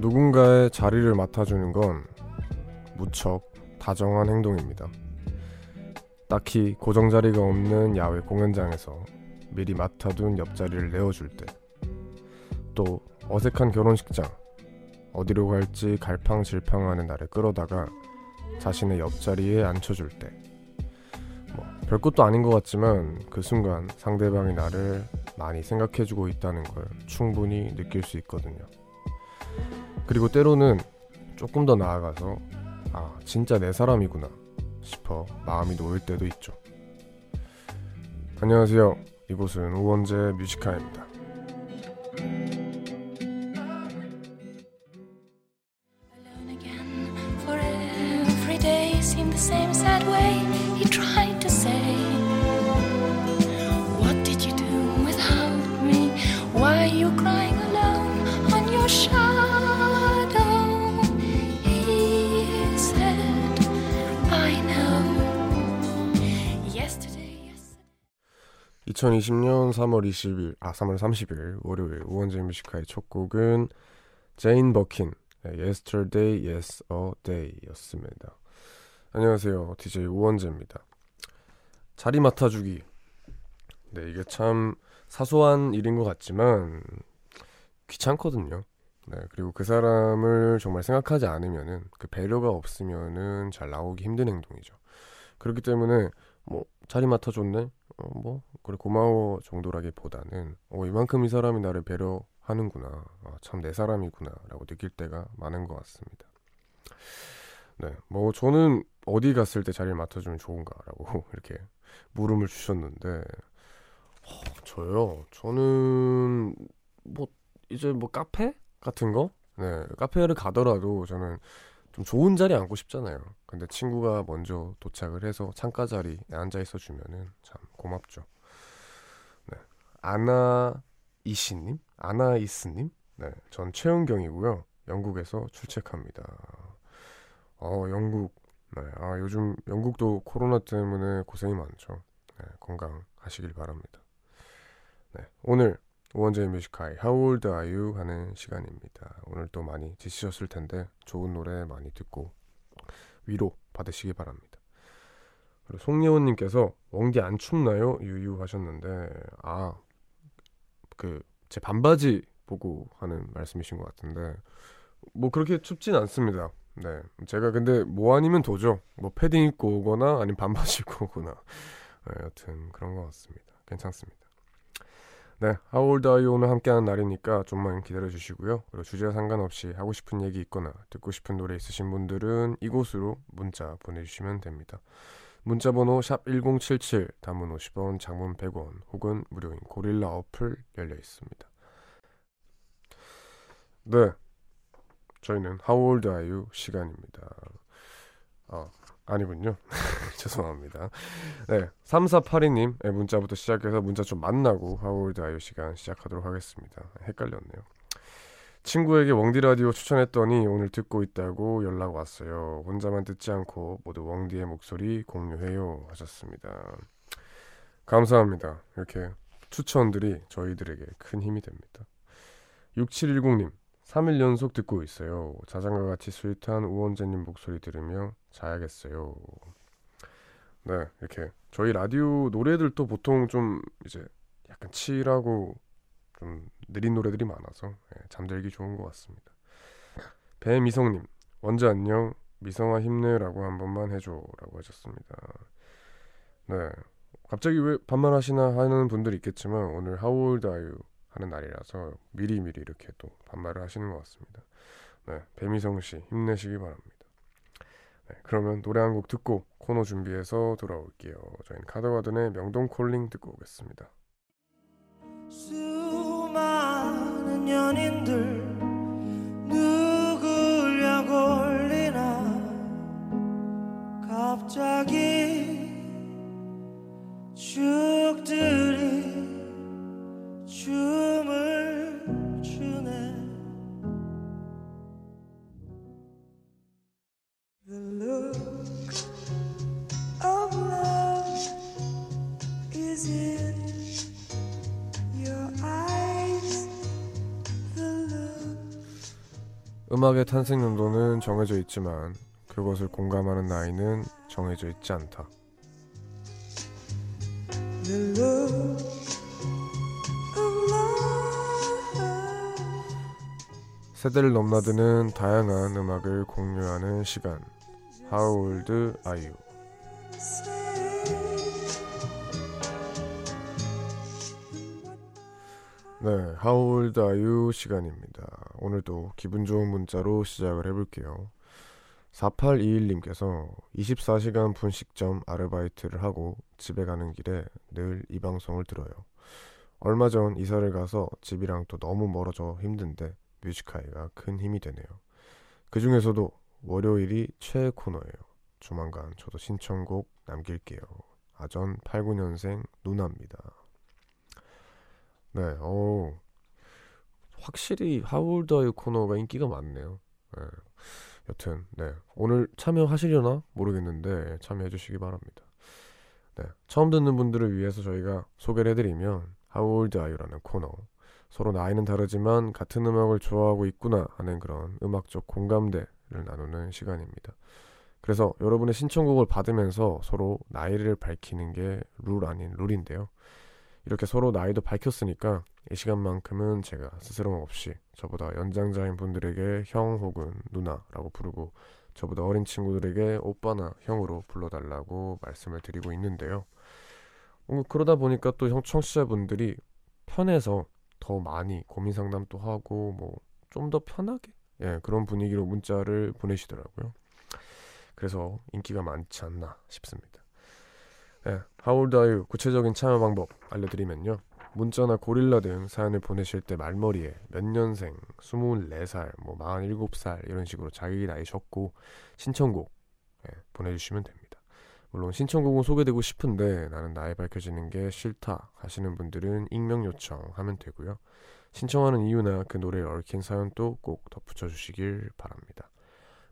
누군가의 자리를 맡아주는 건 무척 다정한 행동입니다. 딱히 고정자리가 없는 야외 공연장에서 미리 맡아둔 옆자리를 내어줄 때, 또 어색한 결혼식장, 어디로 갈지 갈팡질팡하는 나를 끌어다가 자신의 옆자리에 앉혀줄 때, 별것도 아닌 것 같지만 그 순간 상대방이 나를 많이 생각해주고 있다는 걸 충분히 느낄 수 있거든요. 그리고 때로는 조금 더 나아가서 아, 진짜 내 사람이구나 싶어 마음이 놓일 때도 있죠. 안녕하세요. 이곳은 우원재 뮤지카입니다. 2020년 3월 30일 월요일 우원재 뮤지카의 첫 곡은 제인 버킨의 Yesterday, Yes, A Day 였습니다. 안녕하세요. DJ 우원재입니다. 자리 맡아주기, 이게 참 사소한 일인 것 같지만 귀찮거든요. 그리고 그 사람을 정말 생각하지 않으면은, 그 배려가 없으면은 잘 나오기 힘든 행동이죠. 그렇기 때문에 자리 맡아줬네? 그래 고마워 정도라기보다는 이만큼 이 사람이 나를 배려하는구나, 참 내 사람이구나 라고 느낄 때가 많은 것 같습니다. 저는 어디 갔을 때 자리를 맡아주면 좋은가 라고 이렇게 물음을 주셨는데, 저요? 저는 카페 같은 거? 카페를 가더라도 저는 좀 좋은 자리에 앉고 싶잖아요. 근데 친구가 먼저 도착을 해서 창가 자리에 앉아 있어 주면은 참 고맙죠. 아나이스님? 전 최은경이고요. 영국에서 출첵합니다. 영국. 요즘 영국도 코로나 때문에 고생이 많죠. 건강하시길 바랍니다. 오늘 우원재의 뮤지카이 How old are you? 하는 시간입니다. 오늘 또 많이 지치셨을 텐데 좋은 노래 많이 듣고 위로 받으시기 바랍니다. 그리고 송예원님께서 원디 안 춥나요? 유유 하셨는데, 제 반바지 보고 하는 말씀이신 것 같은데 그렇게 춥진 않습니다. 제가 근데 아니면 도죠. 패딩 입고 오거나 아니면 반바지 입고 오거나 여튼 그런 것 같습니다. 괜찮습니다. How old are you? 오늘 함께하는 날이니까 좀만 기다려주시고요. 그리고 주제와 상관없이 하고 싶은 얘기 있거나 듣고 싶은 노래 있으신 분들은 이곳으로 문자 보내주시면 됩니다. 문자 번호 샵 1077, 단문 50원, 장문 100원, 혹은 무료인 고릴라 어플 열려있습니다. 저희는 How old are you? 시간입니다. 아니군요. 죄송합니다. 3482님 문자부터 시작해서 문자 좀 만나고 How old are you? 시간 시작하도록 하겠습니다. 헷갈렸네요. 친구에게 웡디 라디오 추천했더니 오늘 듣고 있다고 연락 왔어요. 혼자만 듣지 않고 모두 웡디의 목소리 공유해요 하셨습니다. 감사합니다. 이렇게 추천들이 저희들에게 큰 힘이 됩니다. 6710님 3일 연속 듣고 있어요. 자장가 같이 스윗한 우원재님 목소리 들으며 자야겠어요. 이렇게 저희 라디오 노래들도 보통 좀 이제 약간 칠하고 좀 느린 노래들이 많아서 잠들기 좋은 것 같습니다. 배미성님, 원재 안녕, 미성아 힘내라고 한 번만 해줘 라고 하셨습니다. 갑자기 왜 반말하시나 하는 분들이 있겠지만 오늘 How old are you? 하는 날이라서 미리미리 이렇게 또 반말을 하시는 것 같습니다. 배미성씨 힘내시기 바랍니다. 그러면 노래 한 곡 듣고 코너 준비해서 돌아올게요. 저희는 카더가든의 명동콜링 듣고 오겠습니다. 수많은 연인들 누구려고 올리나 갑자기 죽들이 춤을 추네. The look of love is in your eyes. The look 음악의 탄생 연도는 정해져 있지만 그것을 공감하는 나이는 정해져 있지 않다. 세대를 넘나드는 다양한 음악을 공유하는 시간. How old are you? 네, How old are you 시간입니다. 오늘도 기분 좋은 문자로 시작을 해볼게요. 4821님께서 24시간 분식점 아르바이트를 하고 집에 가는 길에 늘 이 방송을 들어요. 얼마 전 이사를 가서 집이랑 또 너무 멀어져 힘든데 뮤지카이가 큰 힘이 되네요. 그 중에서도 월요일이 최애 코너예요. 조만간 저도 신청곡 남길게요. 아전 89년생 누나입니다. 네, 확실히 How old are you 코너가 인기가 많네요. 네. 여튼 네, 오늘 참여하시려나 모르겠는데 참여해주시기 바랍니다. 네, 처음 듣는 분들을 위해서 저희가 소개를 해드리면 How old are you라는 코너, 서로 나이는 다르지만 같은 음악을 좋아하고 있구나 하는 그런 음악적 공감대를 나누는 시간입니다. 그래서 여러분의 신청곡을 받으면서 서로 나이를 밝히는 게 룰 아닌 룰인데요. 이렇게 서로 나이도 밝혔으니까 이 시간만큼은 제가 스스럼 없이 저보다 연장자인 분들에게 형 혹은 누나라고 부르고 저보다 어린 친구들에게 오빠나 형으로 불러달라고 말씀을 드리고 있는데요. 그러다 보니까 또 형 청취자분들이 편해서 더 많이 고민 상담도 하고 좀 더 편하게 그런 분위기로 문자를 보내시더라고요. 그래서 인기가 많지 않나 싶습니다. How old are you? 구체적인 참여 방법 알려드리면요. 문자나 고릴라 등 사연을 보내실 때 말머리에 몇 년생, 24살, 47살 이런 식으로 자기 나이 적고 신청곡 보내주시면 됩니다. 물론 신청곡은 소개되고 싶은데 나는 나이 밝혀지는 게 싫다 하시는 분들은 익명 요청하면 되고요. 신청하는 이유나 그 노래에 얽힌 사연도 꼭 덧붙여 주시길 바랍니다.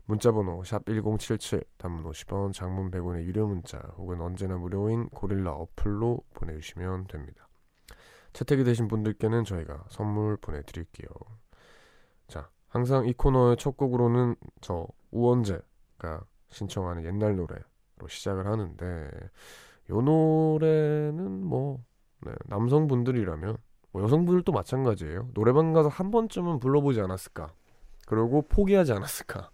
문자번호 샵1077, 단문 50원, 장문 100원의 유료 문자 혹은 언제나 무료인 고릴라 어플로 보내주시면 됩니다. 채택이 되신 분들께는 저희가 선물 보내드릴게요. 자, 항상 이 코너의 첫 곡으로는 저 우원재가 신청하는 옛날 노래로 시작을 하는데 요 노래는 남성분들이라면 여성분들도 마찬가지예요. 노래방 가서 한 번쯤은 불러보지 않았을까, 그리고 포기하지 않았을까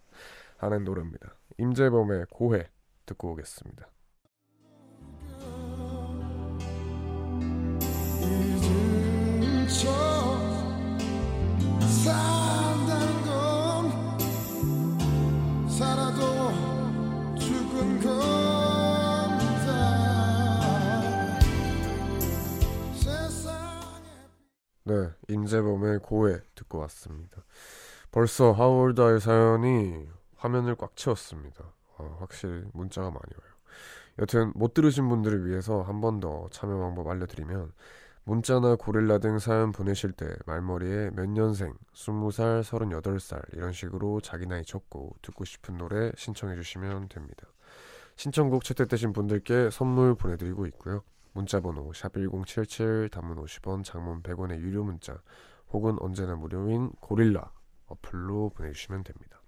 하는 노래입니다. 임재범의 고해 듣고 오겠습니다. 잊은 척 산다는 건 살아도 죽은 겁니다. 네, 임재범의 고해 듣고 왔습니다. 벌써 How old are you 사연이 화면을 꽉 채웠습니다. 확실히 문자가 많이 와요. 여튼 못 들으신 분들을 위해서 한 번 더 참여 방법 알려드리면 문자나 고릴라 등 사연 보내실 때 말머리에 몇 년생, 20살, 38살 이런 식으로 자기 나이 적고 듣고 싶은 노래 신청해 주시면 됩니다. 신청곡 채택되신 분들께 선물 보내드리고 있고요. 문자번호 샵1077, 단문 50원, 장문 100원의 유료 문자 혹은 언제나 무료인 고릴라 어플로 보내주시면 됩니다.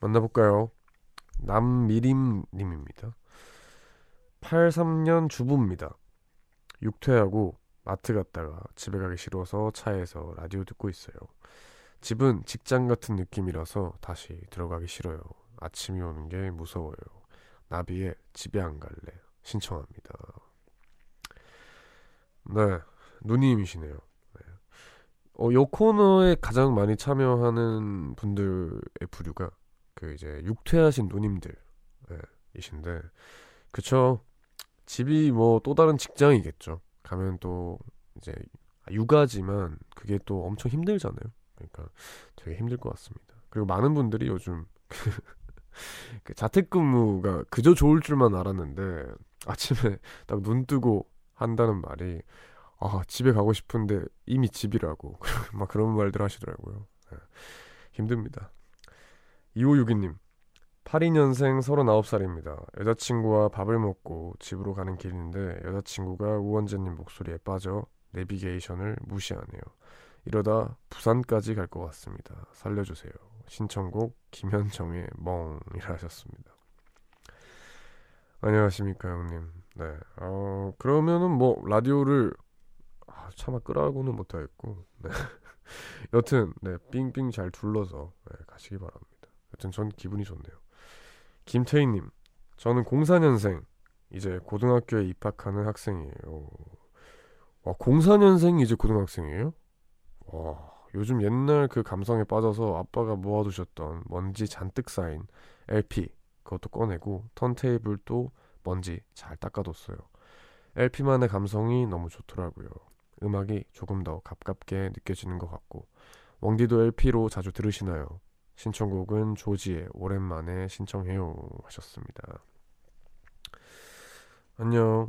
만나볼까요? 남미림님입니다. 83년 주부입니다. 육퇴하고 마트 갔다가 집에 가기 싫어서 차에서 라디오 듣고 있어요. 집은 직장 같은 느낌이라서 다시 들어가기 싫어요. 아침이 오는 게 무서워요. 나비에 집에 안 갈래 신청합니다. 네, 누님이시네요. 요 코너에 가장 많이 참여하는 분들의 부류가 육퇴하신 누님들이신데, 네, 그쵸. 집이 또 다른 직장이겠죠. 가면 또 육아지만 그게 또 엄청 힘들잖아요. 그러니까 되게 힘들 것 같습니다. 그리고 많은 분들이 요즘 그 자택근무가 그저 좋을 줄만 알았는데 아침에 딱 눈 뜨고 한다는 말이 집에 가고 싶은데 이미 집이라고 막 그런 말들 하시더라고요. 네, 힘듭니다. 2562님, 82년생 39살입니다. 여자친구와 밥을 먹고 집으로 가는 길인데 여자친구가 우원재님 목소리에 빠져 내비게이션을 무시하네요. 이러다 부산까지 갈 것 같습니다. 살려주세요. 신청곡 김현정의 멍이라 하셨습니다. 안녕하십니까 형님. 네. 그러면은 뭐 라디오를 차마 끄라고는 못하겠고. 네. 여튼 네 빙빙 잘 둘러서 네, 가시기 바랍니다. 여튼 전 기분이 좋네요. 김태희님, 저는 04년생, 이제 고등학교에 입학하는 학생이에요. 와, 04년생이 이제 고등학생이에요? 와, 요즘 옛날 그 감성에 빠져서 아빠가 모아두셨던 먼지 잔뜩 쌓인 LP 그것도 꺼내고 턴테이블도 먼지 잘 닦아뒀어요. LP만의 감성이 너무 좋더라고요. 음악이 조금 더 가깝게 느껴지는 것 같고. 왕디도 LP로 자주 들으시나요? 신청곡은 조지의 오랜만에 신청해요 하셨습니다. 안녕.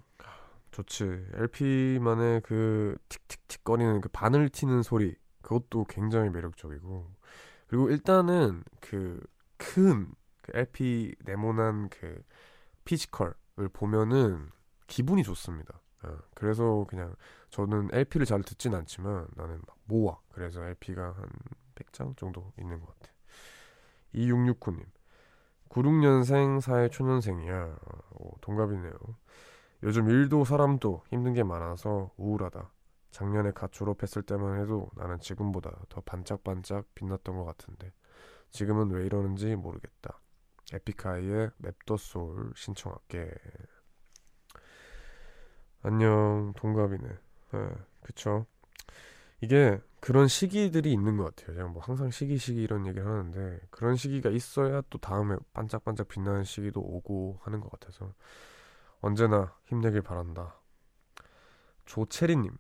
좋지. LP만의 그 틱틱틱 거리는 그 바늘 튀는 소리, 그것도 굉장히 매력적이고, 그리고 일단은 그 큰 LP 네모난 그 피지컬을 보면은 기분이 좋습니다. 그래서 그냥 저는 LP를 잘 듣진 않지만 나는 막 모아. 그래서 LP가 한 100장 정도 있는 것 같아. 2669님, 96년생 사회초년생이야. 동갑이네요. 요즘 일도 사람도 힘든 게 많아서 우울하다. 작년에 갓 졸업했을 때만 해도 나는 지금보다 더 반짝반짝 빛났던 것 같은데 지금은 왜 이러는지 모르겠다. 에픽하이의 맵더 소울 신청할게. 안녕. 동갑이네. 네, 그쵸. 이게 그런 시기들이 있는 것 같아요. 그냥 뭐 항상 시기 이런 얘기를 하는데 그런 시기가 있어야 또 다음에 반짝반짝 빛나는 시기도 오고 하는 것 같아서 언제나 힘내길 바란다. 조채리님,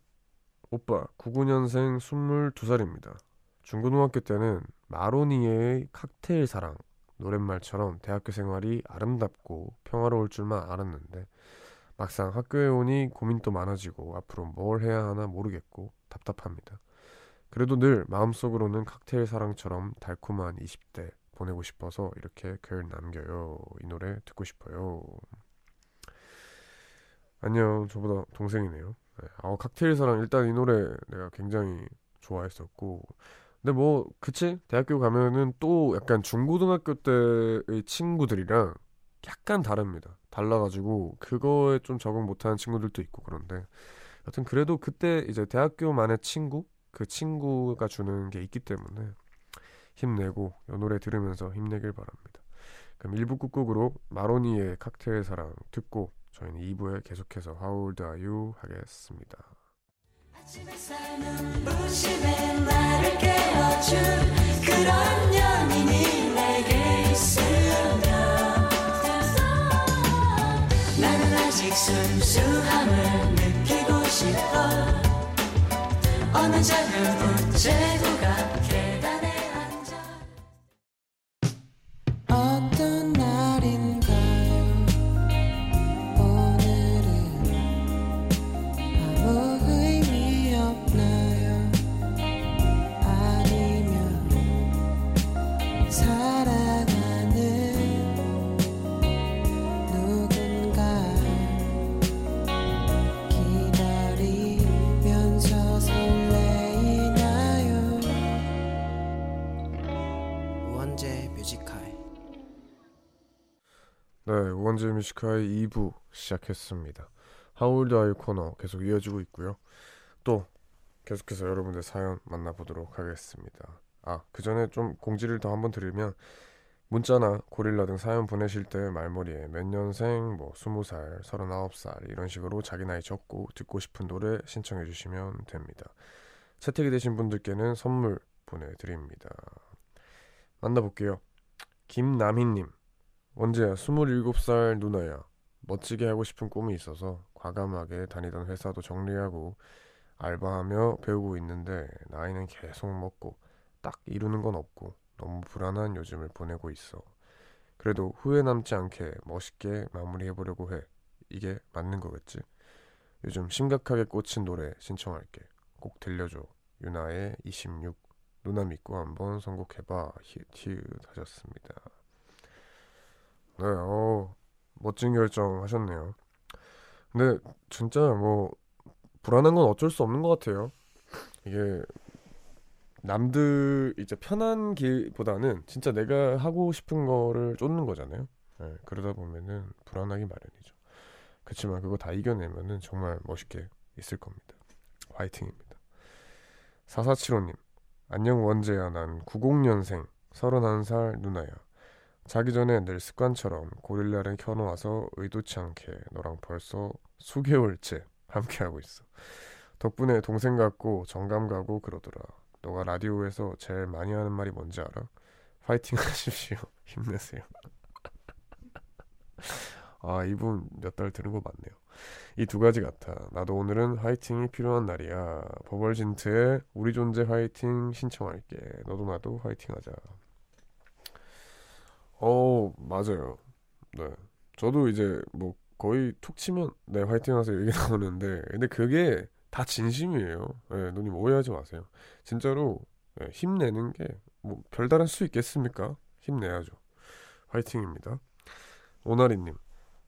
오빠 99년생 22살입니다. 중고등학교 때는 마로니에의 칵테일 사랑 노랫말처럼 대학교 생활이 아름답고 평화로울 줄만 알았는데 막상 학교에 오니 고민도 많아지고 앞으로 뭘 해야 하나 모르겠고 답답합니다. 그래도 늘 마음속으로는 칵테일 사랑처럼 달콤한 20대 보내고 싶어서 이렇게 글 남겨요. 이 노래 듣고 싶어요. 안녕. 저보다 동생이네요. 네. 칵테일 사랑, 일단 이 노래 내가 굉장히 좋아했었고, 근데 뭐 그치? 대학교 가면은 또 약간 중고등학교 때의 친구들이랑 약간 다릅니다. 달라가지고 그거에 좀 적응 못하는 친구들도 있고. 그런데 여튼 그래도 그때 이제 대학교만의 친구, 그 친구가 주는 게 있기 때문에 힘내고 이 노래 들으면서 힘내길 바랍니다. 그럼 1부 끝곡으로 마로니의 칵테일 사랑 듣고 저희는 2부에 계속해서 How old are you 하겠습니다. 아침에 사는 무심에 나를 깨워줄 그런 연인이 내게 있으면 나는 아직 순수함을 느끼고 싶어. 어느 작은 우체국가 계단에 앉아 어떤 날인가요. 오늘은 아무 의미 없나요? 아니면 사랑하는 누군가 기다리면서 설레이나요? 우원재 뮤지컬. 네, 우원재 뮤지컬 2부 시작했습니다. How old are you 코너 계속 이어지고 있고요. 또 계속해서 여러분들 사연 만나보도록 하겠습니다. 그 전에 좀 공지를 더 한번 드리면, 문자나 고릴라 등 사연 보내실 때 말머리에 몇 년생, 뭐 20살, 39살 이런 식으로 자기 나이 적고 듣고 싶은 노래 신청해 주시면 됩니다. 채택이 되신 분들께는 선물 보내드립니다. 만나볼게요. 김남희님, 원재야 27살 누나야. 멋지게 하고 싶은 꿈이 있어서 과감하게 다니던 회사도 정리하고 알바하며 배우고 있는데 나이는 계속 먹고 딱 이루는 건 없고 너무 불안한 요즘을 보내고 있어. 그래도 후회 남지 않게 멋있게 마무리해보려고 해. 이게 맞는 거겠지? 요즘 심각하게 꽂힌 노래 신청할게. 꼭 들려줘. 유나의 26. 누나 믿고 한번 선곡해봐. 히트 하셨습니다. 네, 멋진 결정 하셨네요. 근데 진짜 뭐 불안한 건 어쩔 수 없는 것 같아요. 이게 남들 이제 편한 길보다는 진짜 내가 하고 싶은 거를 쫓는 거잖아요. 네, 그러다 보면은 불안하기 마련이죠. 그렇지만 그거 다 이겨내면은 정말 멋있게 있을 겁니다. 화이팅입니다. 4475님, 안녕 원재야, 난 90년생 31살 누나야. 자기 전에 늘 습관처럼 고릴라를 켜놓아서 의도치 않게 너랑 벌써 수개월째 함께하고 있어. 덕분에 동생 같고 정감 가고 그러더라. 너가 라디오에서 제일 많이 하는 말이 뭔지 알아? 파이팅 하십시오. 힘내세요. 아, 이분 몇 달 들은 거 맞네요. 이 두 가지 같아. 나도 오늘은 화이팅이 필요한 날이야. 버벌진트의 우리 존재 화이팅 신청할게. 너도 나도 화이팅 하자. 맞아요. 네. 저도 이제 뭐 거의 툭 치면 네 화이팅 하세요 얘기 나오는데, 근데 그게 다 진심이에요. 네, 누님 오해하지 마세요. 진짜로 네, 힘내는 게 뭐 별다른 수 있겠습니까? 힘내야죠. 화이팅입니다. 오나리님,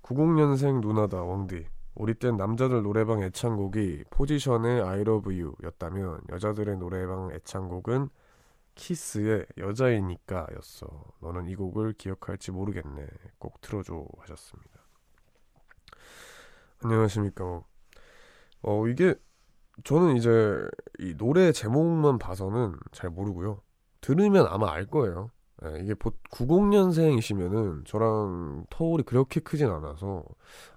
90년생 누나다 왕디. 우리 땐 남자들 노래방 애창곡이 포지션의 I love you 였다면 여자들의 노래방 애창곡은 키스의 여자이니까 였어. 너는 이 곡을 기억할지 모르겠네. 꼭 틀어줘 하셨습니다. 안녕하십니까. 이게 저는 이제 이 노래 제목만 봐서는 잘 모르고요. 들으면 아마 알 거예요. 네, 이게 90년생이시면은 저랑 터울이 그렇게 크진 않아서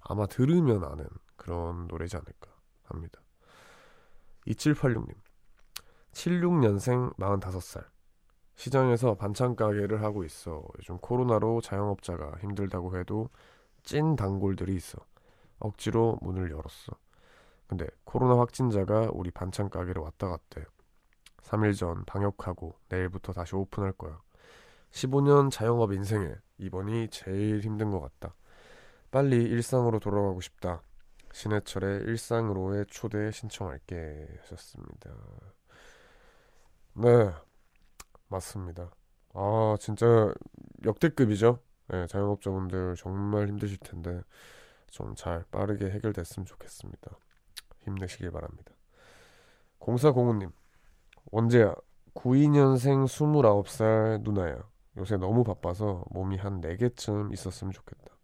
아마 들으면 아는 그런 노래지 않을까 합니다. 2786님, 76년생 45살. 시장에서 반찬 가게를 하고 있어. 요즘 코로나로 자영업자가 힘들다고 해도 찐 단골들이 있어. 억지로 문을 열었어. 근데 코로나 확진자가 우리 반찬 가게로 왔다 갔대. 3일 전 방역하고 내일부터 다시 오픈할 거야. 15년 자영업 인생에 이번이 제일 힘든 것 같다. 빨리 일상으로 돌아가고 싶다. 신해철의 일상으로의 초대 신청할게 하셨습니다. 네, 맞습니다. 아, 진짜 역대급이죠. 네, 자영업자분들 정말 힘드실 텐데 좀 잘 빠르게 해결됐으면 좋겠습니다. 힘내시길 바랍니다. 0405님, 원재야, 92년생 29살 누나야. 요새 너무 바빠서 몸이 한 4개쯤 있었으면 좋겠다.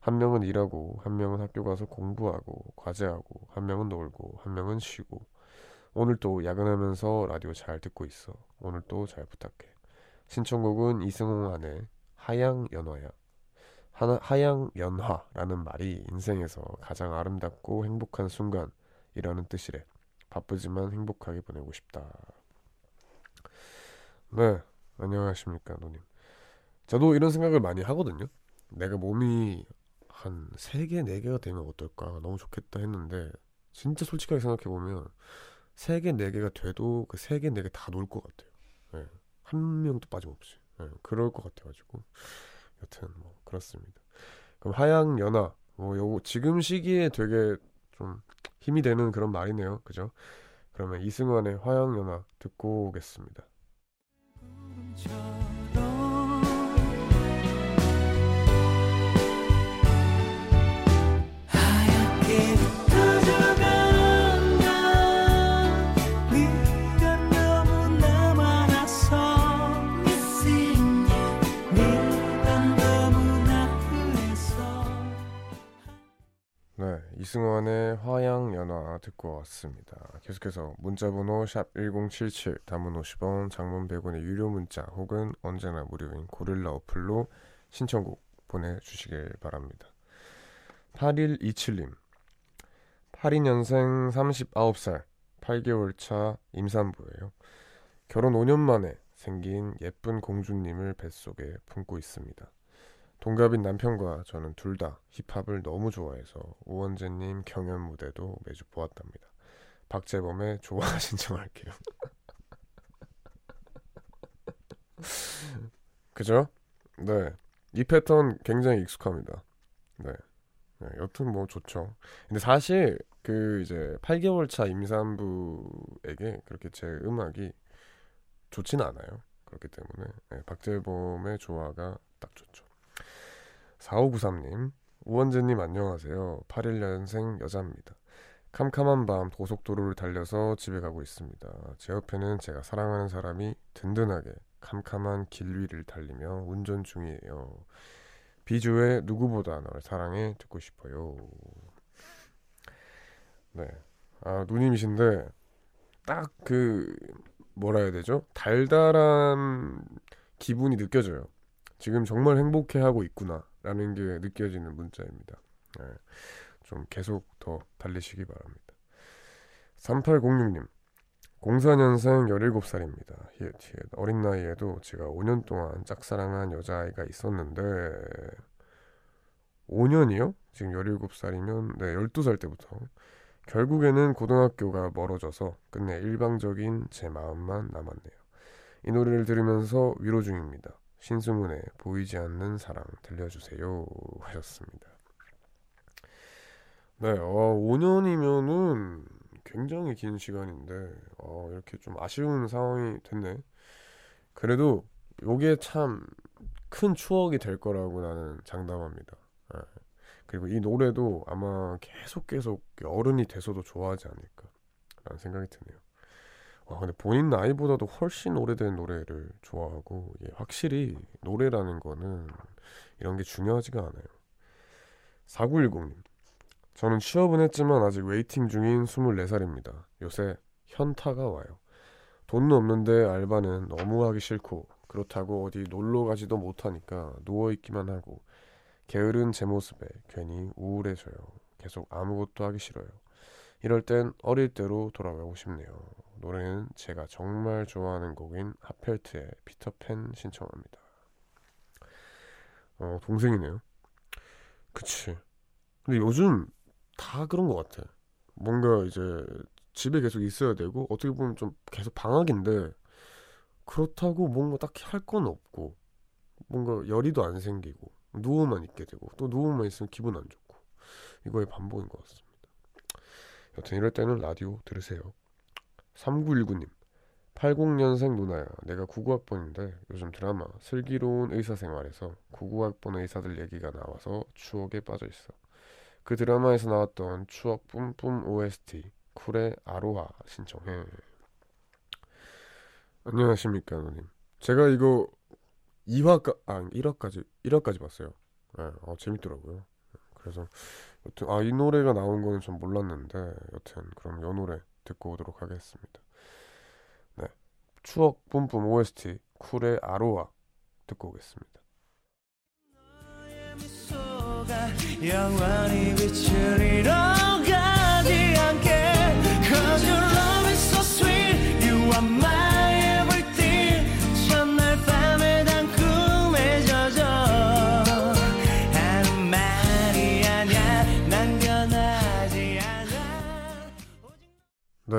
한 명은 일하고, 한 명은 학교 가서 공부하고 과제하고, 한 명은 놀고, 한 명은 쉬고. 오늘 또 야근하면서 라디오 잘 듣고 있어. 오늘 또 잘 부탁해. 신청곡은 이승환의 하양연화야. 하양연화라는 말이 인생에서 가장 아름답고 행복한 순간이라는 뜻이래. 바쁘지만 행복하게 보내고 싶다. 네, 안녕하십니까 누님. 저도 이런 생각을 많이 하거든요. 내가 몸이 한 3개 4개가 되면 어떨까, 너무 좋겠다 했는데 진짜 솔직하게 생각해보면 3개 4개가 돼도 그 3개 4개 다 놀 것 같아요. 네, 한 명도 빠짐없이. 네, 그럴 것 같아가지고 여튼 뭐 그렇습니다. 그럼 하양연화, 요거 지금 시기에 되게 좀 힘이 되는 그런 말이네요, 그죠? 그러면 이승환의 하양연화 듣고 오겠습니다. 네, 이승환의 화양연화 듣고 왔습니다. 계속해서 문자번호 샵1077, 단문 50원, 장문 100원의 유료 문자 혹은 언제나 무료인 고릴라 어플로 신청곡 보내주시길 바랍니다. 8127님, 82년생 39살 8개월차 임산부예요. 결혼 5년 만에 생긴 예쁜 공주님을 뱃속에 품고 있습니다. 동갑인 남편과 저는 둘 다 힙합을 너무 좋아해서 오원재님 경연 무대도 매주 보았답니다. 박재범의 좋아 신청할게요. 그죠? 네, 이 패턴 굉장히 익숙합니다. 네, 네, 여튼 뭐 좋죠. 근데 사실 그 이제 8개월 차 임산부에게 그렇게 제 음악이 좋진 않아요. 그렇기 때문에 네, 박재범의 좋아가 딱 좋죠. 4593님, 우원재님 안녕하세요. 81년생 여자입니다. 캄캄한 밤 고속도로를 달려서 집에 가고 있습니다. 제 옆에는 제가 사랑하는 사람이 든든하게 캄캄한 길 위를 달리며 운전 중이에요. 비주의 누구보다 널 사랑해 듣고 싶어요. 네, 아 누님이신데 딱 그 뭐라 해야 되죠? 달달한 기분이 느껴져요. 지금 정말 행복해하고 있구나 라는 게 느껴지는 문자입니다. 네. 좀 계속 더 달리시기 바랍니다. 3806님 04년생 17살입니다. 어린 나이에도 제가 5년 동안 짝사랑한 여자아이가 있었는데 5년이요? 지금 17살이면 네 12살 때부터 결국에는 고등학교가 멀어져서 끝내 일방적인 제 마음만 남았네요. 이 노래를 들으면서 위로 중입니다. 신승훈의 보이지 않는 사랑 들려주세요 하셨습니다. 네, 5년이면은 굉장히 긴 시간인데 이렇게 좀 아쉬운 상황이 됐네. 그래도 요게 참 큰 추억이 될 거라고 나는 장담합니다. 네. 그리고 이 노래도 아마 계속 어른이 돼서도 좋아하지 않을까 라는 생각이 드네요. 근데 본인 나이보다도 훨씬 오래된 노래를 좋아하고 확실히 노래라는 거는 이런 게 중요하지가 않아요. 4910님 저는 취업은 했지만 아직 웨이팅 중인 24살입니다. 요새 현타가 와요. 돈은 없는데 알바는 너무 하기 싫고 그렇다고 어디 놀러 가지도 못하니까 누워있기만 하고 게으른 제 모습에 괜히 우울해져요. 계속 아무것도 하기 싫어요. 이럴 땐 어릴 때로 돌아가고 싶네요. 노래는 제가 정말 좋아하는 곡인 하펠트의 피터팬 신청합니다. 동생이네요. 그치. 근데 요즘 다 그런 것 같아. 뭔가 이제 집에 계속 있어야 되고 어떻게 보면 좀 계속 방학인데 그렇다고 뭔가 딱히 할 건 없고 뭔가 열의도 안 생기고 누워만 있게 되고 또 누워만 있으면 기분 안 좋고 이거의 반복인 것 같습니다. 여튼 이럴 때는 라디오 들으세요. 3919님 80년생 누나야. 내가 99학번인데 요즘 드라마 슬기로운 의사생활에서 99학번 의사들 얘기가 나와서 추억에 빠져있어. 그 드라마에서 나왔던 추억 뿜뿜 OST 쿨의 아로하 신청해. 안녕하십니까 누님. 제가 이거 1화까지 봤어요. 네, 재밌더라고요. 그래서 여튼 이 노래가 나온 거는 전 몰랐는데 여튼 그럼 이 노래 듣고 오도록 하겠습니다. 네, 추억 뿜뿜 OST 쿨의 아로하 듣고 오겠습니다. 영원히 빛을 잃어가지 않게 Cause your love is so sweet You are my everything 첫날 밤에 단 꿈에 젖어 하는 말이 아냐 난 변하지 않아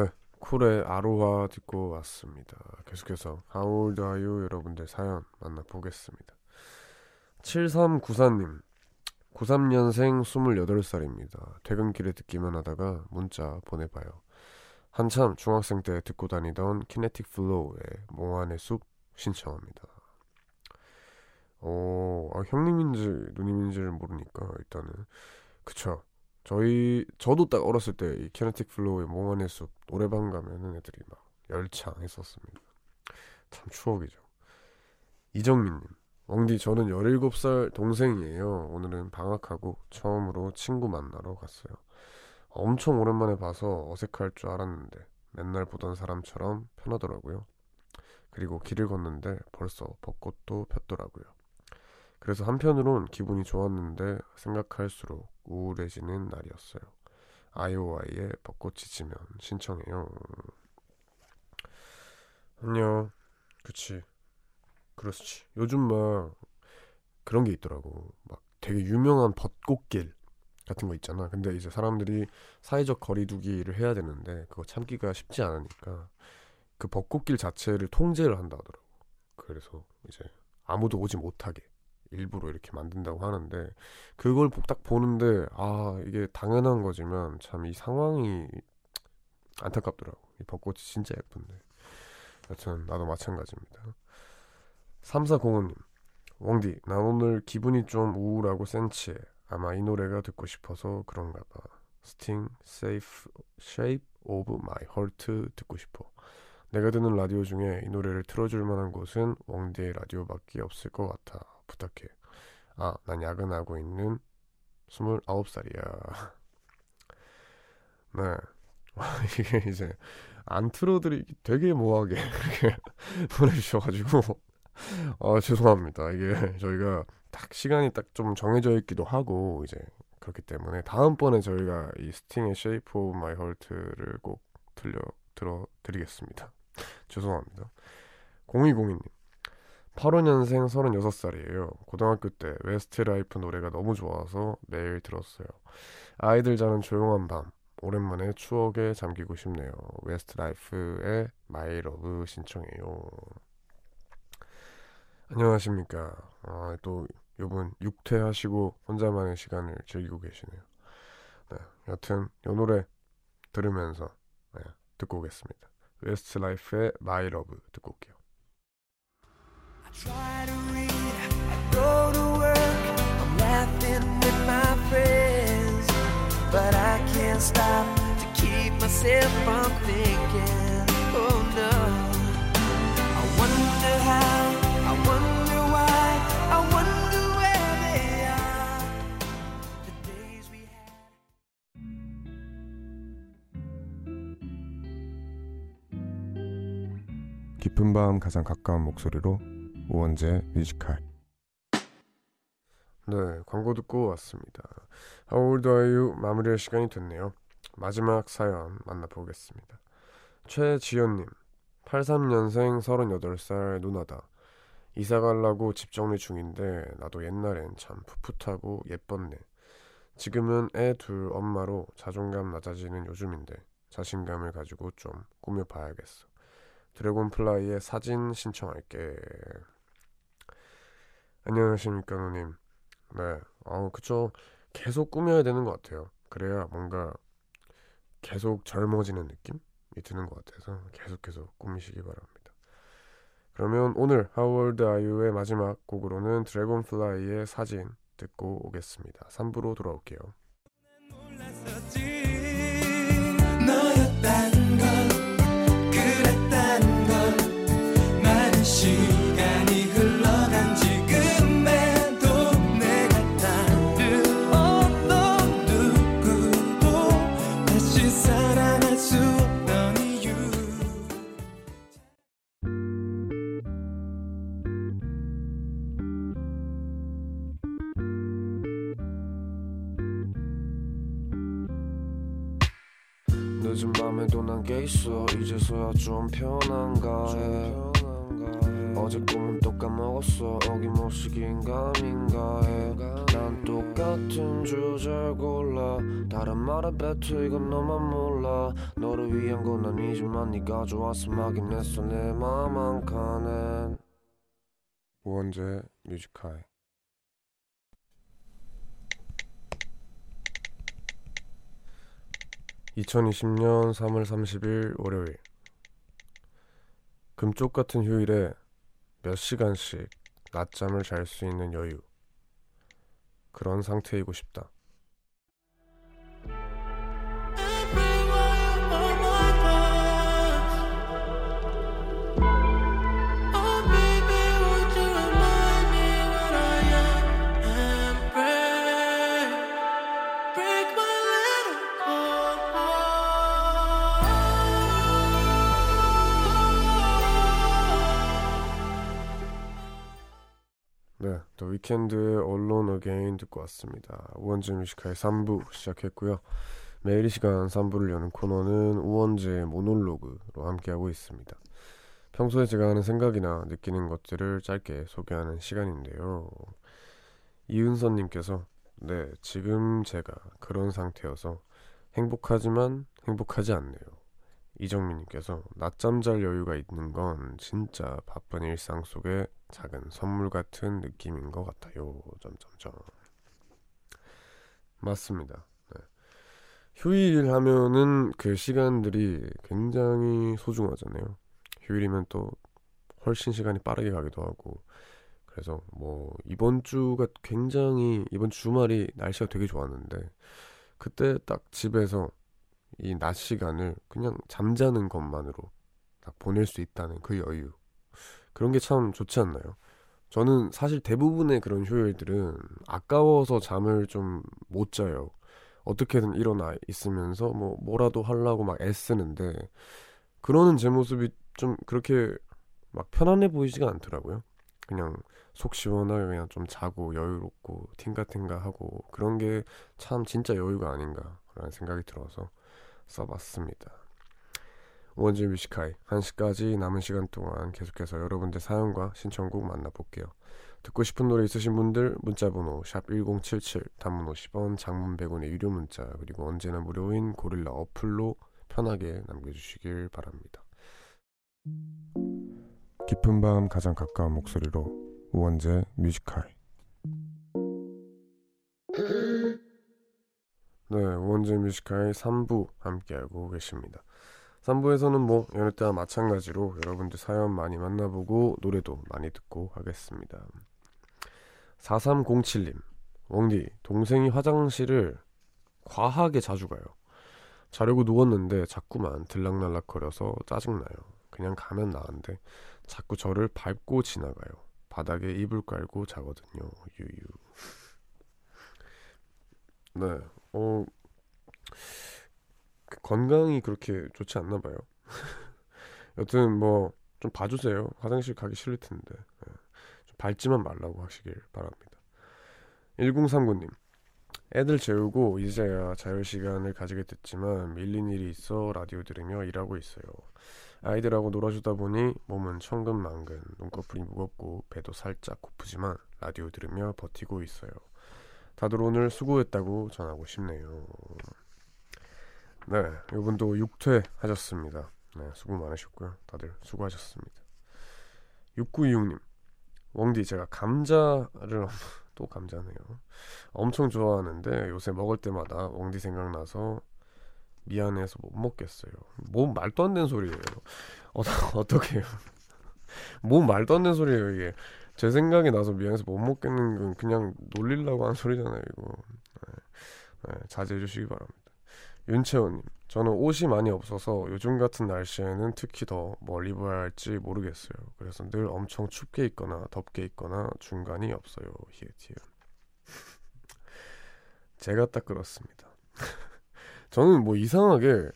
네, 쿨의 아로하 듣고 왔습니다. 계속해서 How old are you? 여러분들 사연 만나보겠습니다. 7394님 93년생 28살입니다. 퇴근길에 듣기만 하다가 문자 보내봐요. 한참 중학생 때 듣고 다니던 키네틱 플로우의 몽환의 숲 신청합니다. 형님인지 누님인지를 모르니까 일단은 그쵸. 저도 딱 어렸을 때 이 키네틱 플로우의 몽환의 숲 노래방 가면은 애들이 막 열창 했었습니다. 참 추억이죠. 이정민님 엉디 저는 17살 동생이에요. 오늘은 방학하고 처음으로 친구 만나러 갔어요. 엄청 오랜만에 봐서 어색할 줄 알았는데 맨날 보던 사람처럼 편하더라고요. 그리고 길을 걷는데 벌써 벚꽃도 폈더라고요. 그래서 한편으론 기분이 좋았는데 생각할수록 우울해지는 날이었어요. 아이오아이의 벚꽃이 지면 신청해요. 안녕. 그치. 그렇지. 요즘 막 그런 게 있더라고. 막 되게 유명한 벚꽃길 같은 거 있잖아. 근데 이제 사람들이 사회적 거리두기를 해야 되는데 그거 참기가 쉽지 않으니까 그 벚꽃길 자체를 통제를 한다 하더라고. 그래서 이제 아무도 오지 못하게 일부러 이렇게 만든다고 하는데 그걸 딱 보는데 이게 당연한 거지만 참 이 상황이 안타깝더라고. 이 벚꽃이 진짜 예쁜데. 여튼 나도 마찬가지입니다. 3405님 웡디 난 오늘 기분이 좀 우울하고 센치해. 아마 이 노래가 듣고 싶어서 그런가 봐. 스팅, Shape of My Heart 듣고 싶어. 내가 듣는 라디오 중에 이 노래를 틀어줄 만한 곳은 왕대의 라디오밖에 없을 것 같아. 부탁해. 아, 난 야근하고 있는 29살이야. 네. 이게 이제 안 틀어드리기 되게 모호하게 이렇게 보내주셔가지고 죄송합니다. 이게 저희가 딱 시간이 딱 좀 정해져 있기도 하고 이제 그렇기 때문에 다음번에 저희가 이 스팅의 Shape of My Heart를 꼭 들어드리겠습니다. 죄송합니다. 0202님 85년생 36살이에요. 고등학교 때 웨스트라이프 노래가 너무 좋아서 매일 들었어요. 아이들 자는 조용한 밤 오랜만에 추억에 잠기고 싶네요. 웨스트라이프의 마이 러브 신청해요. 안녕하십니까. 또 요분 육퇴하시고 혼자만의 시간을 즐기고 계시네요. 네, 여튼 요 노래 들으면서 네, 듣고 오겠습니다. 웨스트라이프의 마이 러브 듣고 올게요. I try to read, I go to work, I'm laughing with my friends, but I can't stop to keep myself from thinking, oh no, I wonder how, I wonder why, I wonder where they are, the days we had. 깊은 밤 가장 가까운 목소리로 우원재 뮤지컬. 네, 광고 듣고 왔습니다. How old are you? 마무리할 시간이 됐네요. 마지막 사연 만나보겠습니다. 최지연님 83년생 38살 누나다. 이사 가려고 집 정리 중인데 나도 옛날엔 참 풋풋하고 예뻤네. 지금은 애 둘 엄마로 자존감 낮아지는 요즘인데 자신감을 가지고 좀 꾸며봐야겠어. 드래곤플라이의 사진 신청할게. 안녕하십니까 누님. 네, 그쵸. 계속 꾸며야 되는 것 같아요. 그래야 뭔가 계속 젊어지는 느낌이 드는 것 같아서 계속 꾸미시기 바랍니다. 그러면 오늘 How Old Are You의 마지막 곡으로는 드래곤플라이의 사진 듣고 오겠습니다. 3부로 돌아올게요. 너였단 걸, 그랬단 걸, 많은 시간이 흘러간 지 늦은 밤에도 난 게 있어. 이제서야 좀 편한가 해. 어제 꿈은 또 까먹었어. 어김없이 긴가민가 해. 난 똑같은 주제를 골라 다른 말에 뱉어. 이건 너만 몰라. 너를 위한 건 아니지만 네가 좋아서 막인 했어. 내 맘 한 칸엔 우원재 뮤직하이. (2020년 3월 30일) 월요일. 금쪽 같은 휴일에 몇 시간씩 낮잠을 잘 수 있는 여유. 그런 상태이고 싶다. 위켄드의 Alone Again 듣고 왔습니다. 우원재 뮤지컬 3부 시작했고요. 매일 이 시간 3부를 여는 코너는 우원재의 모놀로그로 함께하고 있습니다. 평소에 제가 하는 생각이나 느끼는 것들을 짧게 소개하는 시간인데요. 이은선님께서 네, 지금 제가 그런 상태여서 행복하지만 행복하지 않네요. 이정민님께서 낮잠 잘 여유가 있는 건 진짜 바쁜 일상 속에 작은 선물 같은 느낌인 것 같아요. 점점점. 맞습니다. 네. 휴일 하면은 그 시간들이 굉장히 소중하잖아요. 휴일이면 또 훨씬 시간이 빠르게 가기도 하고. 그래서 이번 주가 굉장히 이번 주말이 날씨가 되게 좋았는데 그때 딱 집에서 이 낮 시간을 그냥 잠자는 것만으로 딱 보낼 수 있다는 그 여유, 그런 게 참 좋지 않나요? 저는 사실 대부분의 그런 휴일들은 아까워서 잠을 좀 못 자요. 어떻게든 일어나 있으면서 뭐라도 하려고 막 애쓰는데, 그러는 제 모습이 좀 그렇게 막 편안해 보이지가 않더라고요. 그냥 속 시원하게 그냥 좀 자고 여유롭고 팅가팅가 하고, 그런 게 참 진짜 여유가 아닌가라는 생각이 들어서 써봤습니다. 원지 뮤지카이 1시까지 남은 시간 동안 계속해서 여러분들 사연과 신청곡 만나볼게요. 듣고 싶은 노래 있으신 분들 문자번호 샵1077, 단문 50원, 장문 100원의 유료 문자, 그리고 언제나 무료인 고릴라 어플로 편하게 남겨주시길 바랍니다. 깊은 밤 가장 가까운 목소리로 우원재 뮤지컬. 네, 우원재 뮤지컬 3부 함께하고 계십니다. 3부에서는 여느 때와 마찬가지로 여러분들 사연 많이 만나보고 노래도 많이 듣고 하겠습니다. 4307님, 웡디, 동생이 화장실을 과하게 자주 가요. 자려고 누웠는데 자꾸만 들락날락거려서 짜증나요. 그냥 가면 나은데 자꾸 저를 밟고 지나가요. 바닥에 이불 깔고 자거든요. 유유. 네, 건강이 그렇게 좋지 않나 봐요. 여튼 좀 봐주세요. 화장실 가기 싫을 텐데. 좀 밟지만 말라고 하시길 바랍니다. 1039님, 애들 재우고 이제야 자유시간을 가지게 됐지만 밀린 일이 있어 라디오 들으며 일하고 있어요. 아이들하고 놀아주다 보니 몸은 천근만근, 눈꺼풀이 무겁고 배도 살짝 고프지만 라디오 들으며 버티고 있어요. 다들 오늘 수고했다고 전하고 싶네요. 네, 이분도 육퇴하셨습니다. 네, 수고 많으셨고요. 다들 수고하셨습니다. 6926님, 웡디, 제가 감자를 또 감자네요. 엄청 좋아하는데 요새 먹을 때마다 웡디 생각나서 미안해서 못 먹겠어요. 뭔 말도 안 되는 소리예요. 어떡해요. 뭔 말도 안 되는 소리예요, 이게. 제 생각이 나서 미안해서 못 먹겠는 건 그냥 놀리려고 하는 소리잖아요, 이거. 네, 자제해 주시기 바랍니다. 윤채원님, 저는 옷이 많이 없어서 요즘 같은 날씨에는 특히 더 뭘 입어야 할지 모르겠어요. 그래서 늘 엄청 춥게 입거나 덥게 입거나 중간이 없어요. 히에티에. 제가 딱 그렇습니다. 저는 이상하게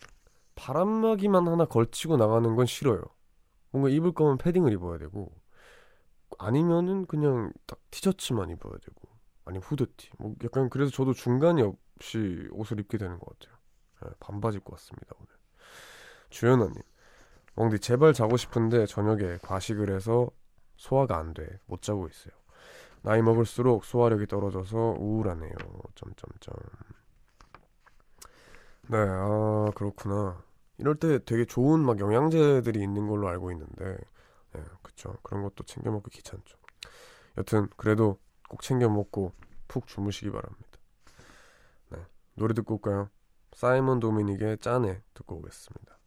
바람막이만 하나 걸치고 나가는 건 싫어요. 뭔가 입을 거면 패딩을 입어야 되고, 아니면은 그냥 딱 티셔츠만 입어야 되고, 아니면 후드티. 약간 그래서 저도 중간이 없이 옷을 입게 되는 것 같아요. 네, 반바지 입고 왔습니다 오늘. 주연아님, 웡디, 제발 자고 싶은데 저녁에 과식을 해서 소화가 안 돼. 못 자고 있어요. 나이 먹을수록 소화력이 떨어져서 우울하네요. 점점점. 네, 아 그렇구나. 이럴 때 되게 좋은 영양제들이 있는 걸로 알고 있는데, 네, 그쵸. 그런 것도 챙겨 먹기 귀찮죠. 여튼 그래도 꼭 챙겨 먹고 푹 주무시기 바랍니다. 네, 노래 듣고 올까요? 사이먼 도미닉의 짠해 듣고 오겠습니다.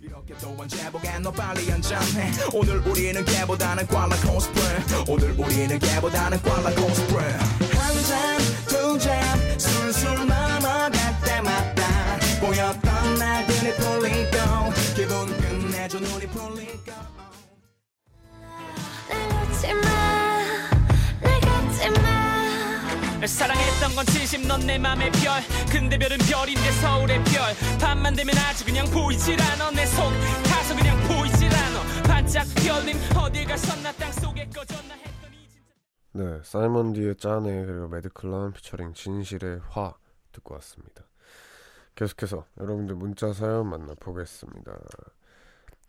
이렇게 또 언제 보겠노 빨리 연장해. 오늘 우리는 걔보다는 꽈라 코스프레. 오늘 우리는 걔보다는 꽈라 코스프레. 한 잔, 두 잔, 술술 넘어갈 때마다 보였던 날 눈이 풀리고 기분 끝내줘 눈이 풀리고. 날 놓지 마, 날 갖지 마. 사랑했던 건 진심, 넌 내 맘의 별. 근데 별은 별인데 서울의 별. 밤만 되면 아주 그냥 보이질 않아. 내 속 가서 그냥 보이질 않아. 반짝 별님 어딜 갔었나 땅속에 꺼졌나 했더니 진짜. 네, 사이먼디의 짠해, 그리고 매드클라운 피처링 진실의 화 듣고 왔습니다. 계속해서 여러분들 문자 사연 만나보겠습니다.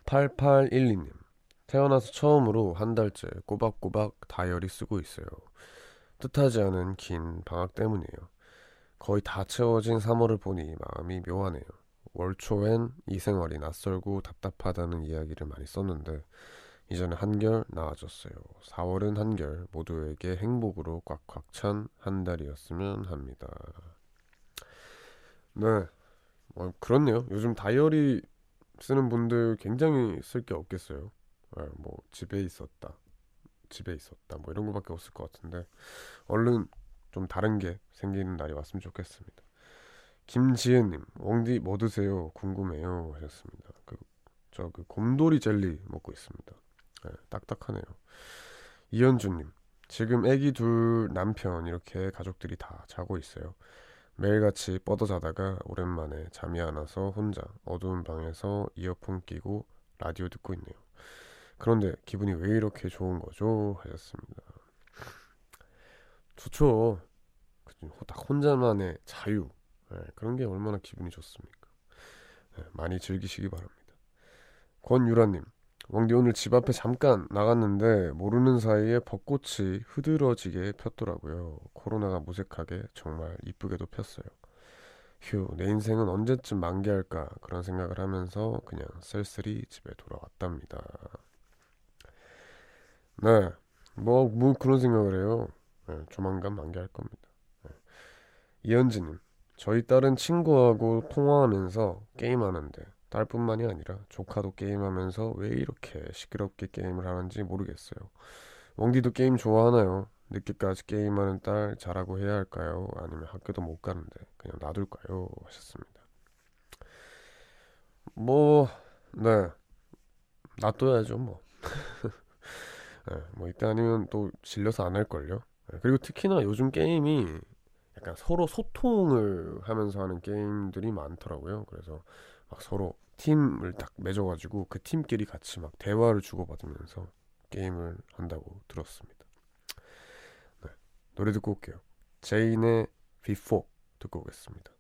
8812님, 태어나서 처음으로 한 달째 꼬박꼬박 다이어리 쓰고 있어요. 뜻하지 않은 긴 방학 때문이에요. 거의 다 채워진 3월을 보니 마음이 묘하네요. 월초엔 이 생활이 낯설고 답답하다는 이야기를 많이 썼는데 이제는 한결 나아졌어요. 4월은 한결 모두에게 행복으로 꽉꽉 찬 한 달이었으면 합니다. 네, 그렇네요. 요즘 다이어리 쓰는 분들 굉장히 쓸 게 없겠어요. 집에 있었다 이런 거밖에 없을 것 같은데, 얼른 좀 다른 게 생기는 날이 왔으면 좋겠습니다. 김지은님, 웡디 뭐 드세요? 궁금해요 하셨습니다. 저 곰돌이 젤리 먹고 있습니다. 네, 딱딱하네요. 이현주님, 지금 애기 둘, 남편 이렇게 가족들이 다 자고 있어요. 매일같이 뻗어 자다가 오랜만에 잠이 안 와서 혼자 어두운 방에서 이어폰 끼고 라디오 듣고 있네요. 그런데 기분이 왜 이렇게 좋은 거죠? 하셨습니다. 좋죠. 딱 혼자만의 자유, 네, 그런 게 얼마나 기분이 좋습니까? 네, 많이 즐기시기 바랍니다. 권유라님, 왕디 오늘 집 앞에 잠깐 나갔는데 모르는 사이에 벚꽃이 흐드러지게 폈더라고요. 코로나가 무색하게 정말 이쁘게도 폈어요. 휴, 내 인생은 언제쯤 만개할까 그런 생각을 하면서 그냥 쓸쓸히 집에 돌아왔답니다. 네, 뭐 그런 생각을 해요. 네, 조만간 만개할 겁니다. 네. 이현진님, 저희 딸은 친구하고 통화하면서 게임하는데 딸뿐만이 아니라 조카도 게임하면서 왜 이렇게 시끄럽게 게임을 하는지 모르겠어요. 웡디도 게임 좋아하나요? 늦게까지 게임하는 딸 자라고 해야 할까요? 아니면 학교도 못 가는데 그냥 놔둘까요? 하셨습니다. 네, 놔둬야죠 뭐. 네, 뭐 이때 아니면 또 질려서 안 할걸요. 네, 그리고 특히나 요즘 게임이 약간 서로 소통을 하면서 하는 게임들이 많더라고요. 그래서 막 서로 팀을 딱 맺어가지고 그 팀끼리 같이 막 대화를 주고받으면서 게임을 한다고 들었습니다. 네, 노래 듣고 올게요. 제인의 Before 듣고 오겠습니다.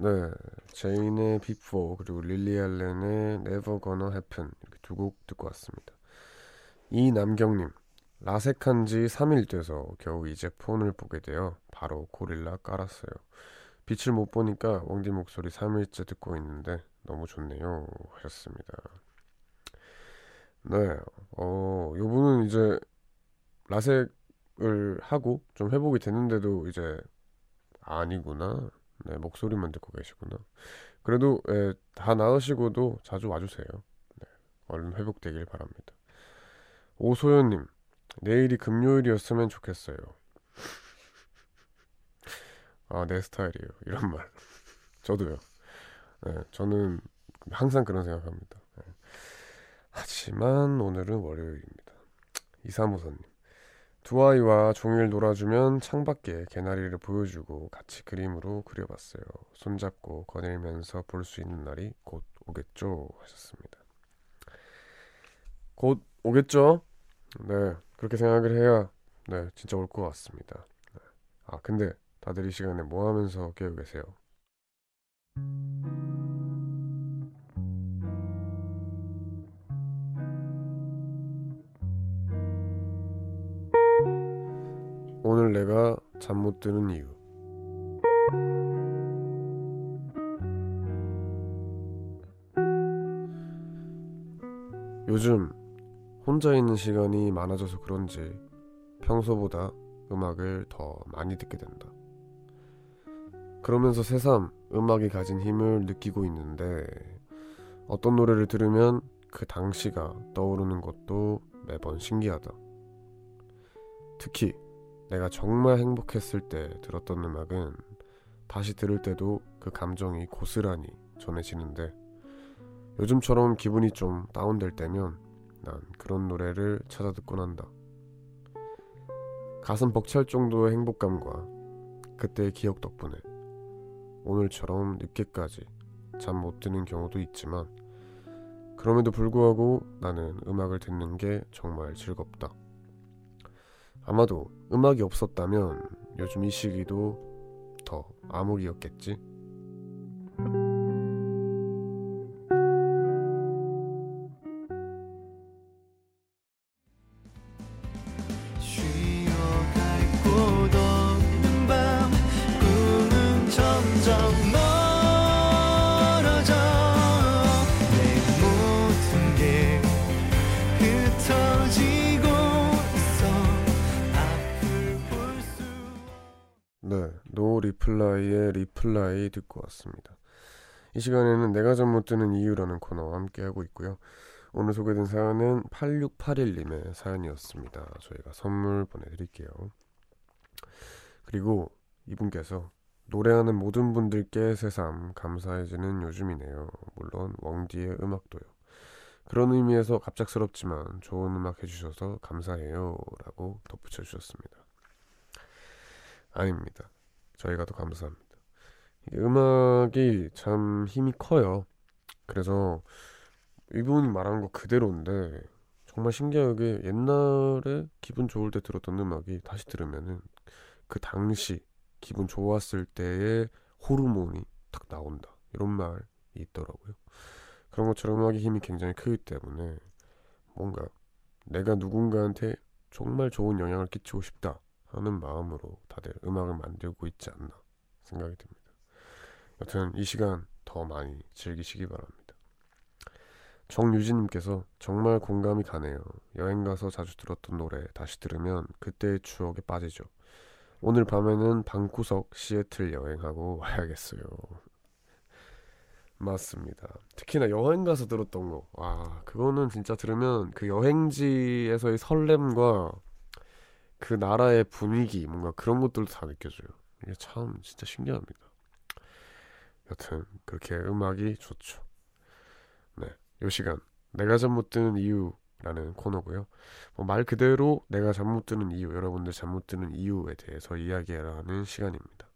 네, 제인의 Before 그리고 릴리 알렌의 Never Gonna Happen 이렇게 두 곡 듣고 왔습니다. 이남경님, 라섹한 지 3일 돼서 겨우 이제 폰을 보게 되어 바로 고릴라 깔았어요. 빛을 못 보니까 웡디 목소리 3일째 듣고 있는데 너무 좋네요 하셨습니다. 네, 요분은 이제 라섹을 하고 좀 회복이 됐는데도 이제 아니구나, 네, 목소리만 듣고 계시구나. 그래도 다 나으시고도 자주 와주세요. 네, 얼른 회복되길 바랍니다. 오소연님, 내일이 금요일이었으면 좋겠어요. 아, 내 스타일이에요 이런 말. 저도요. 네, 저는 항상 그런 생각합니다. 네. 하지만 오늘은 월요일입니다. 23호선님, 두 아이와 종일 놀아주면 창밖에 개나리를 보여주고 같이 그림으로 그려봤어요. 손잡고 거닐면서 볼 수 있는 날이 곧 오겠죠 하셨습니다. 곧 오겠죠? 네, 그렇게 생각을 해야 네 진짜 올 것 같습니다. 네. 아, 근데 다들 이 시간에 뭐 하면서 깨어 계세요? 오늘 내가 잠 못 드는 이유. 요즘 혼자 있는 시간이 많아져서 그런지 평소보다 음악을 더 많이 듣게 된다. 그러면서 새삼 음악이 가진 힘을 느끼고 있는데 어떤 노래를 들으면 그 당시가 떠오르는 것도 매번 신기하다. 특히 내가 정말 행복했을 때 들었던 음악은 다시 들을 때도 그 감정이 고스란히 전해지는데 요즘처럼 기분이 좀 다운될 때면 난 그런 노래를 찾아 듣곤 한다. 가슴 벅찰 정도의 행복감과 그때의 기억 덕분에 오늘처럼 늦게까지 잠 못 드는 경우도 있지만 그럼에도 불구하고 나는 음악을 듣는 게 정말 즐겁다. 아마도 음악이 없었다면 요즘 이 시기도 더 암흑이었겠지. 네, 노 리플라이의 리플라이 듣고 왔습니다. 이 시간에는 내가 잠 못 드는 이유라는 코너와 함께하고 있고요. 오늘 소개된 사연은 8681님의 사연이었습니다. 저희가 선물 보내드릴게요. 그리고 이분께서 노래하는 모든 분들께 새삼 감사해지는 요즘이네요. 물론 웡디의 음악도요. 그런 의미에서 갑작스럽지만 좋은 음악 해주셔서 감사해요 라고 덧붙여 주셨습니다. 아닙니다. 저희가 더 감사합니다. 음악이 참 힘이 커요. 그래서 이분이 말한 거 그대로인데 정말 신기하게 옛날에 기분 좋을 때 들었던 음악이 다시 들으면은 그 당시 기분 좋았을 때의 호르몬이 딱 나온다, 이런 말이 있더라고요. 그런 것처럼 음악의 힘이 굉장히 크기 때문에 뭔가 내가 누군가한테 정말 좋은 영향을 끼치고 싶다 하는 마음으로 다들 음악을 만들고 있지 않나 생각이 듭니다. 여튼 이 시간 더 많이 즐기시기 바랍니다. 정유진님께서 정말 공감이 가네요. 여행가서 자주 들었던 노래 다시 들으면 그때의 추억에 빠지죠. 오늘 밤에는 방구석 시애틀 여행하고 와야겠어요. 맞습니다. 특히나 여행가서 들었던 거, 와, 그거는 진짜 들으면 그 여행지에서의 설렘과 그 나라의 분위기, 뭔가 그런 것들도 다 느껴져요. 이게 참 진짜 신기합니다. 여튼 그렇게 음악이 좋죠. 네, 요 시간 내가 잠 못 드는 이유라는 코너고요. 말 그대로 내가 잠 못 드는 이유, 여러분들 잠 못 드는 이유에 대해서 이야기하는 시간입니다.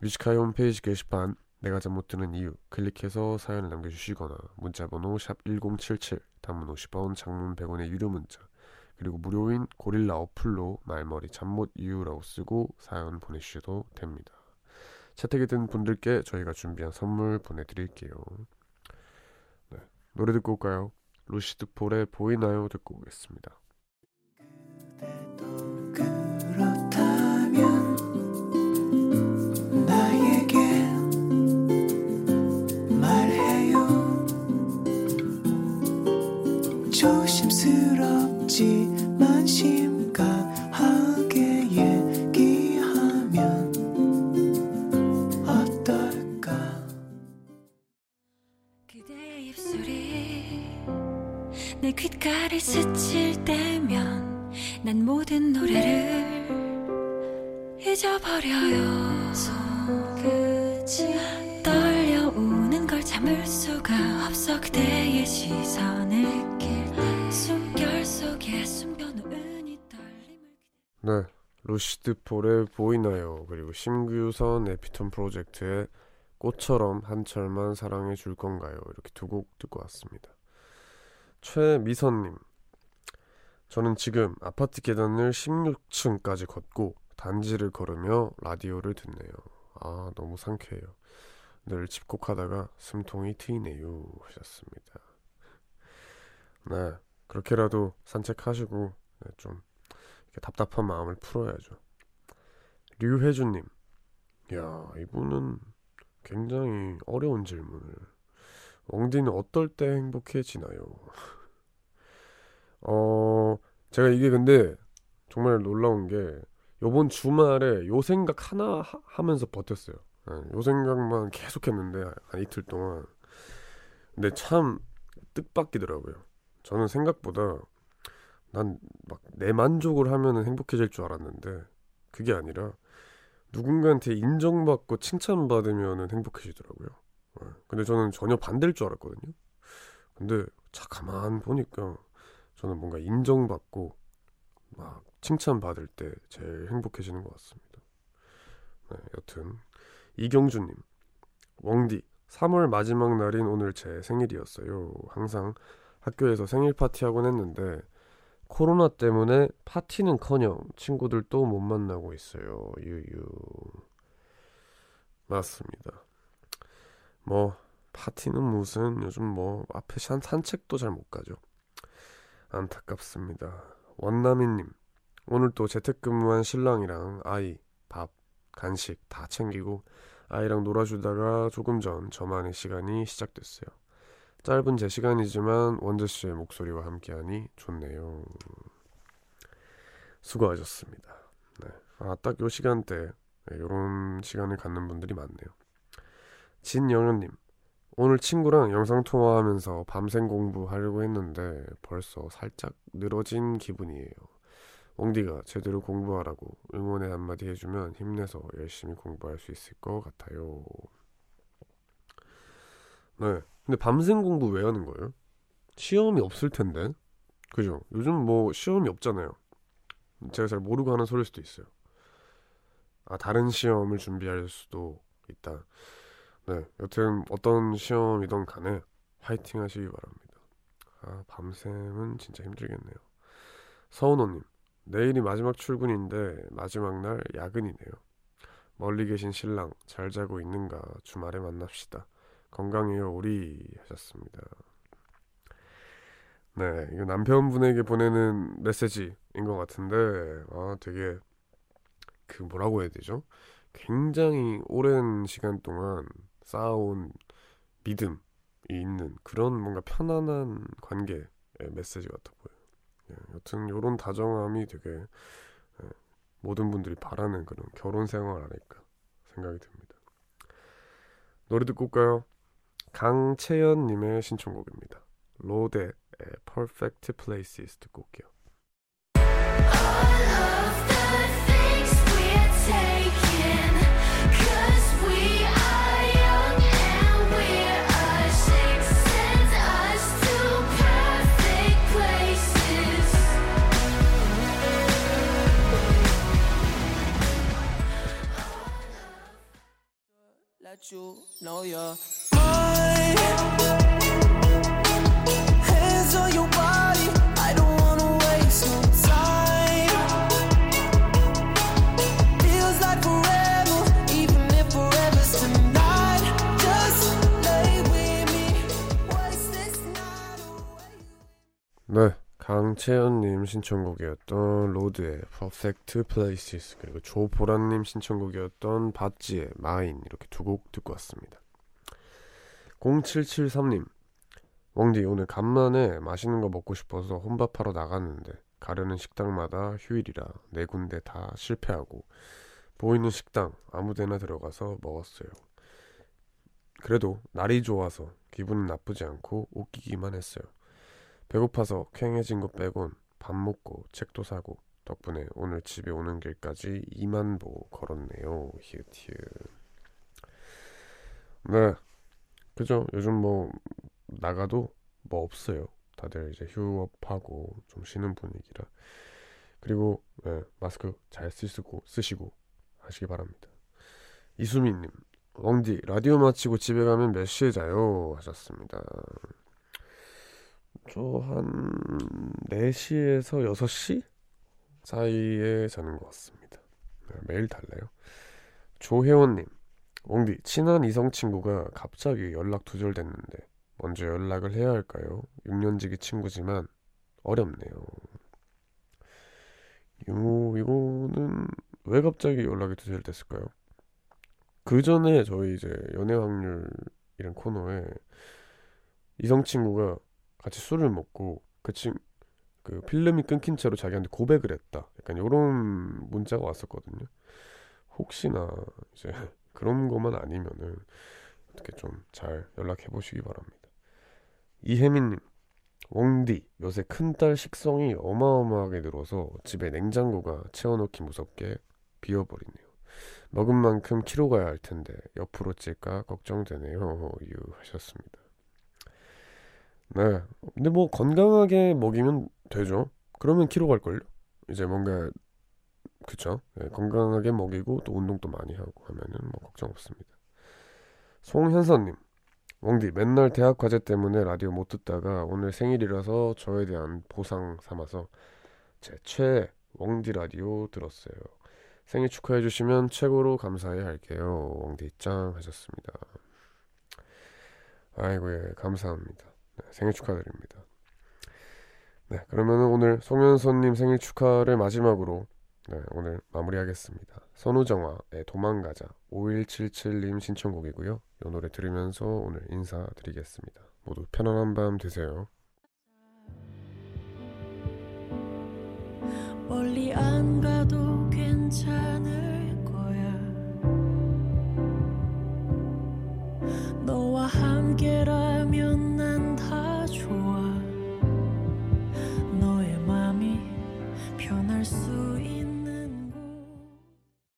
뮤지카이 홈페이지 게시판 내가 잠 못 드는 이유 클릭해서 사연을 남겨주시거나 문자번호 샵 1077, 단문 50원, 장문 100원의 유료 문자, 그리고 무료인 고릴라 어플로 말머리 잠 못 이유라고 쓰고 사연 보내주셔도 됩니다. 채택이 된 분들께 저희가 준비한 선물 보내드릴게요. 네, 노래 듣고 올까요? 루시드 폴의 보이나요 듣고 오겠습니다. 그렇다면 나에게 말해요. 조심스럽지만 심각하게 내 귓가를 스칠 때면 난 모든 노래를 잊어버려요. 손끝이 떨려오는 걸 참을 수가 없어 그대의 시선을 길 숨결 속에 숨겨놓은 이 떨림을. 네, 루시드 폴의 보이나요, 그리고 심규선 에피톤 프로젝트의 꽃처럼 한철만 사랑해 줄 건가요, 이렇게 두 곡 듣고 왔습니다. 최미선님, 저는 지금 아파트 계단을 16층까지 걷고 단지를 걸으며 라디오를 듣네요. 아, 너무 상쾌해요. 늘 집콕하다가 숨통이 트이네요 하셨습니다. 네, 그렇게라도 산책하시고 좀 이렇게 답답한 마음을 풀어야죠. 류혜주님, 야, 이분은 굉장히 어려운 질문을. 웡디는 어떨 때 행복해지나요? 제가 이게 근데 정말 놀라운 게 요번 주말에 요 생각 하나 하면서 버텼어요. 요 생각만 계속 했는데 한 이틀 동안. 근데 참 뜻밖이더라고요. 저는 생각보다 난 막 내 만족을 하면은 행복해질 줄 알았는데 그게 아니라 누군가한테 인정받고 칭찬받으면은 행복해지더라고요. 근데 저는 전혀 반대일 줄 알았거든요. 근데 가만 보니까 저는 뭔가 인정받고 막 칭찬받을 때 제일 행복해지는 것 같습니다. 네, 여튼 이경주님, 웡디, 3월 마지막 날인 오늘 제 생일이었어요. 항상 학교에서 생일 파티하곤 했는데 코로나 때문에 파티는커녕 친구들도 못 만나고 있어요. 유유. 맞습니다. 파티는 무슨, 요즘 앞에 산책도 잘 못 가죠. 안타깝습니다. 원나미님, 오늘 또 재택근무한 신랑이랑 아이, 밥, 간식 다 챙기고 아이랑 놀아주다가 조금 전 저만의 시간이 시작됐어요. 짧은 제 시간이지만 원재씨의 목소리와 함께하니 좋네요. 수고하셨습니다. 네. 딱 요 시간대 이런 시간을 갖는 분들이 많네요. 진영현님, 오늘 친구랑 영상통화하면서 밤샘 공부하려고 했는데 벌써 살짝 늘어진 기분이에요. 옹디가 제대로 공부하라고 응원의 한마디 해주면 힘내서 열심히 공부할 수 있을 것 같아요. 네, 근데 밤샘 공부 왜 하는 거예요? 시험이 없을 텐데, 그죠? 요즘 뭐 시험이 없잖아요. 제가 잘 모르고 하는 소리일 수도 있어요. 아, 다른 시험을 준비할 수도 있다. 네, 여튼 어떤 시험이든 간에 화이팅 하시기 바랍니다. 아, 밤샘은 진짜 힘들겠네요. 서은호님, 내일이 마지막 출근인데 마지막 날 야근이네요. 멀리 계신 신랑 잘 자고 있는가, 주말에 만납시다. 건강해요 우리, 하셨습니다. 네, 이거 남편분에게 보내는 메시지인 것 같은데, 아, 되게 그 뭐라고 해야 되죠? 굉장히 오랜 시간 동안 쌓아온 믿음이 있는 그런 뭔가 편안한 관계의 메시지 같아 보여요. 예, 여튼 이런 다정함이 되게, 예, 모든 분들이 바라는 그런 결혼 생활 아닐까 생각이 듭니다. 노래 듣고 올까요? 강채연님의 신청곡입니다. 로데의 Perfect Places 듣고 올게요. Let you know you're mine. Hands on your body, I don't wanna waste no time. Feels like forever, even if forever's tonight. Just lay with me, waste this night away. 네, 강채연님 신청곡이었던 로드의 Perfect Places, 그리고 조보라님 신청곡이었던 바지의 마인, 이렇게 두 곡 듣고 왔습니다. 0773님, 웡디, 오늘 간만에 맛있는 거 먹고 싶어서 혼밥하러 나갔는데 가려는 식당마다 휴일이라 네 군데 다 실패하고 보이는 식당 아무데나 들어가서 먹었어요. 그래도 날이 좋아서 기분은 나쁘지 않고 웃기기만 했어요. 배고파서 쾌행해진 거 빼곤 밥 먹고 책도 사고 덕분에 오늘 집에 오는 길까지 2만보 걸었네요. 히읗히읗. 네, 그죠? 요즘 뭐 나가도 뭐 없어요. 다들 이제 휴업하고 좀 쉬는 분위기라. 그리고 네, 마스크 잘 쓰시고 하시기 바랍니다. 이수민님, 웡디, 라디오 마치고 집에 가면 몇 시에 자요? 하셨습니다. 저 한 4시에서 6시 사이에 자는 것 같습니다. 매일 달라요. 조혜원님, 옹디, 친한 이성 친구가 갑자기 연락 두절됐는데 먼저 연락을 해야 할까요? 6년지기 친구지만 어렵네요. 이거는 왜 갑자기 연락이 두절됐을까요? 그 전에 저희 이제 연애 확률이란 코너에 이성 친구가 같이 술을 먹고 그 필름이 끊긴 채로 자기한테 고백을 했다, 약간 이런 문자가 왔었거든요. 혹시나 이제 그런 것만 아니면은 어떻게 좀 잘 연락해 보시기 바랍니다. 이혜민님, 웡디, 요새 큰딸 식성이 어마어마하게 늘어서 집에 냉장고가 채워넣기 무섭게 비어버리네요. 먹은 만큼 키로 가야 할 텐데 옆으로 찔까 걱정되네요. 하셨습니다. 네, 근데 뭐 건강하게 먹이면 되죠. 그러면 키로 갈걸요. 이제 뭔가, 그쵸, 네, 건강하게 먹이고 또 운동도 많이 하고 하면은 뭐 걱정 없습니다. 송현선님, 웡디, 맨날 대학 과제 때문에 라디오 못 듣다가 오늘 생일이라서 저에 대한 보상 삼아서 제 최애 웡디 라디오 들었어요. 생일 축하해 주시면 최고로 감사해 할게요. 웡디 짱, 하셨습니다. 아이고, 예, 감사합니다. 네, 생일 축하드립니다. 네, 그러면 오늘 송현선님 생일 축하를 마지막으로, 네, 오늘 마무리하겠습니다. 선우정화의 도망가자, 5177님 신청곡이고요. 이 노래 들으면서 오늘 인사드리겠습니다. 모두 편안한 밤 되세요. 멀리 안 가도 괜찮을 거야. forget I